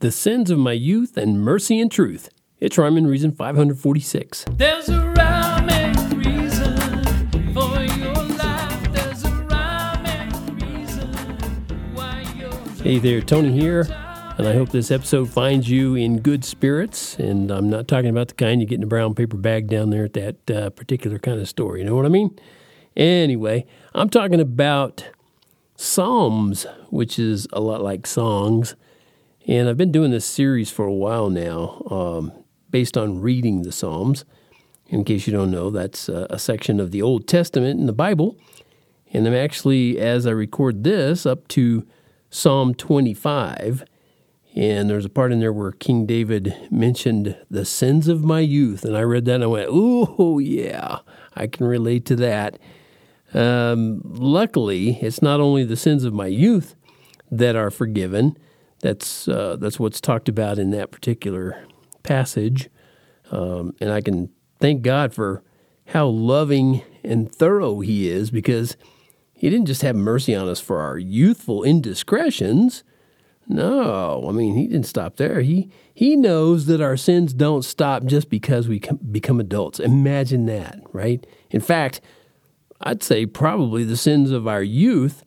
The Sins of My Youth and Mercy and Truth. It's Rhyme and Reason 546. There's a rhyme and reason for your life. There's a rhyme and reason why you're... Hey there, Tony here, and I hope this episode finds you in good spirits. And I'm not talking about the kind you get in a brown paper bag down there at that particular kind of store. You know what I mean? Anyway, I'm talking about Psalms, which is a lot like songs. And I've been doing this series for a while now, based on reading the Psalms. In case you don't know, that's a section of the Old Testament in the Bible. And I'm actually, as I record this, up to Psalm 25. And there's a part in there where King David mentioned the sins of my youth. And I read that and I went, oh, yeah, I can relate to that. Luckily, it's not only the sins of my youth that are forgiven. That's what's talked about in that particular passage, and I can thank God for how loving and thorough He is, because He didn't just have mercy on us for our youthful indiscretions. No, I mean, He didn't stop there. He knows that our sins don't stop just because we become adults. Imagine that, right? In fact, I'd say probably the sins of our youth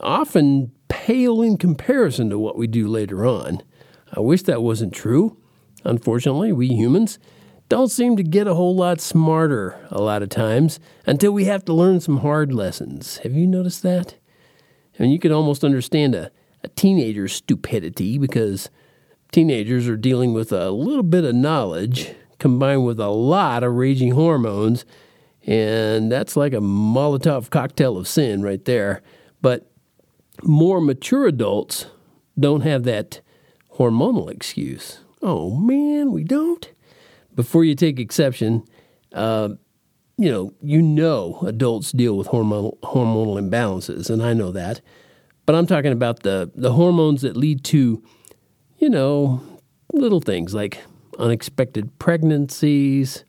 often pale in comparison to what we do later on. I wish that wasn't true. Unfortunately, we humans don't seem to get a whole lot smarter a lot of times until we have to learn some hard lessons. Have you noticed that? I mean, you could almost understand a teenager's stupidity, because teenagers are dealing with a little bit of knowledge combined with a lot of raging hormones, and that's like a Molotov cocktail of sin right there. But more mature adults don't have that hormonal excuse. Oh, man, we don't? Before you take exception, you know adults deal with hormonal imbalances, and I know that. But I'm talking about the hormones that lead to, you know, little things like unexpected pregnancies,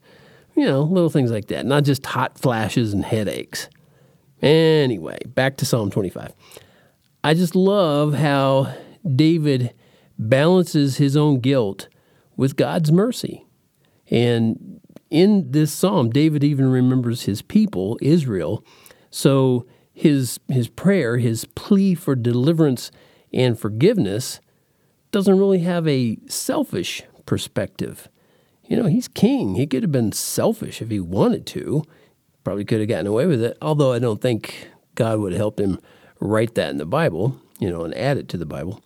you know, little things like that, not just hot flashes and headaches. Anyway, back to Psalm 25. I just love how David balances his own guilt with God's mercy. And in this psalm, David even remembers his people, Israel. So his prayer, his plea for deliverance and forgiveness doesn't really have a selfish perspective. You know, he's king. He could have been selfish if he wanted to. Probably could have gotten away with it, although I don't think God would have helped him write that in the Bible, you know, and add it to the Bible.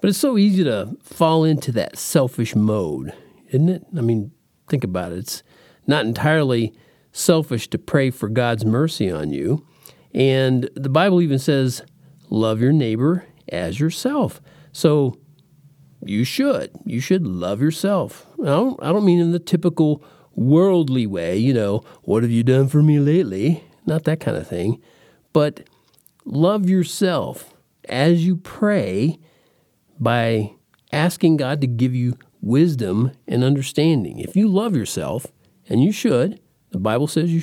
But it's so easy to fall into that selfish mode, isn't it? I mean, think about it. It's not entirely selfish to pray for God's mercy on you. And the Bible even says, love your neighbor as yourself. So you should. You should love yourself. I don't mean in the typical worldly way, you know, what have you done for me lately? Not that kind of thing. But love yourself as you pray by asking God to give you wisdom and understanding. If you love yourself, and you should, the Bible says you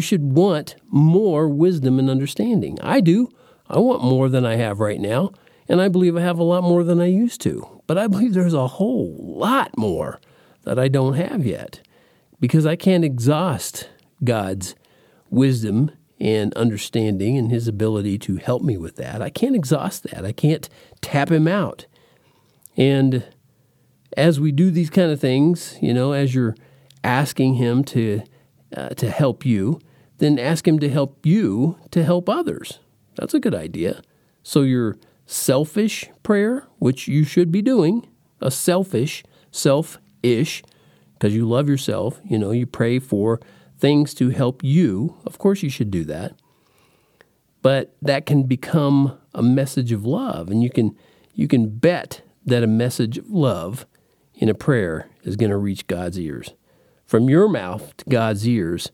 should want more wisdom and understanding. I do. I want more than I have right now, and I believe I have a lot more than I used to. But I believe there's a whole lot more that I don't have yet, because I can't exhaust God's wisdom and understanding and His ability to help me with that. I can't exhaust that. I can't tap Him out. And as we do these kind of things, you know, as you're asking Him to help you, then ask Him to help you to help others. That's a good idea. So your selfish prayer, which you should be doing, a selfish, because you love yourself, you know, you pray for things to help you. Of course you should do that. But that can become a message of love. And you can bet that a message of love in a prayer is going to reach God's ears. From your mouth to God's ears,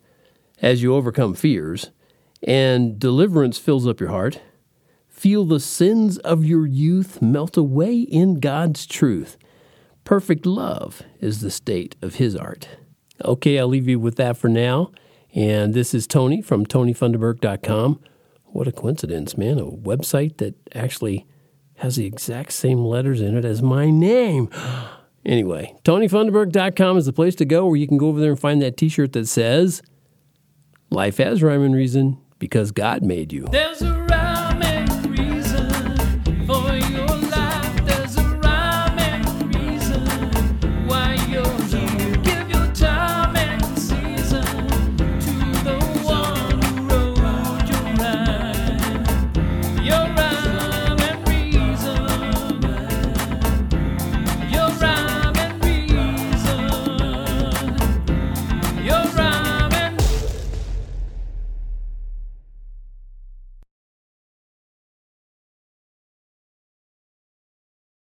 as you overcome fears, and deliverance fills up your heart, feel the sins of your youth melt away in God's truth. Perfect love is the state of His art. Okay, I'll leave you with that for now. And this is Tony from TonyFunderburk.com. What a coincidence, man. A website that actually has the exact same letters in it as my name. Anyway, TonyFunderburk.com is the place to go where you can go over there and find that t-shirt that says, "Life has rhyme and reason because God made you." There's a rhyme and reason for you.